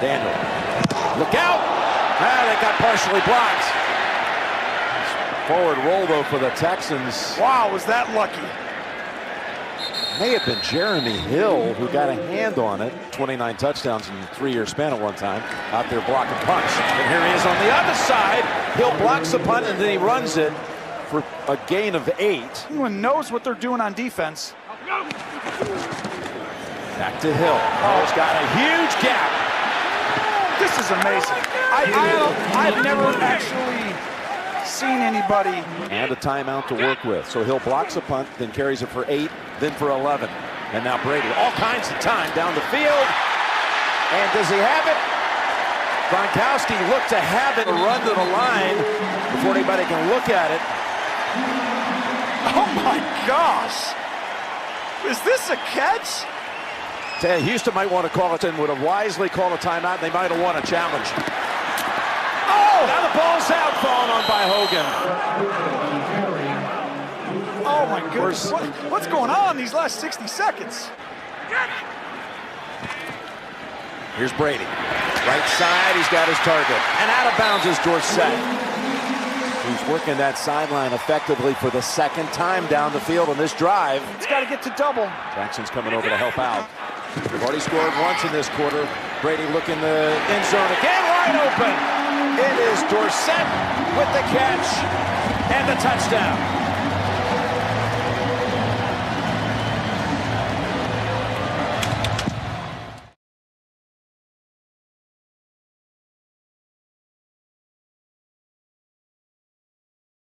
Daniel. Look out! Ah, they got partially blocked. Forward roll, though, for the Texans. Wow, was that lucky. May have been Jeremy Hill who got a hand on it. 29 touchdowns in a 3-year span at one time. Out there blocking punts. And here he is on the other side. Hill blocks the punt and then he runs it for a gain of 8. Everyone knows what they're doing on defense. Back to Hill. Hill's got a huge gap. This is amazing. I've never actually seen anybody. And a timeout to work with. So Hill blocks a punt, then carries it for 8. Then for 11. And now Brady, all kinds of time down the field. And does he have it? Gronkowski looked to have it and run to the line before anybody can look at it. Oh my gosh. Is this a catch? Houston might want to call it and would have wisely called a timeout. They might have won a challenge. Oh, now the ball's out, fallen on by Hogan. Oh my goodness, what's going on these last 60 seconds? Here's Brady. Right side, he's got his target. And out of bounds is Dorsett. He's working that sideline effectively for the second time down the field on this drive. It's got to get to double. Jackson's coming over to help out. We've already scored once in this quarter. Brady looking the end zone again, wide open. It is Dorsett with the catch and the touchdown.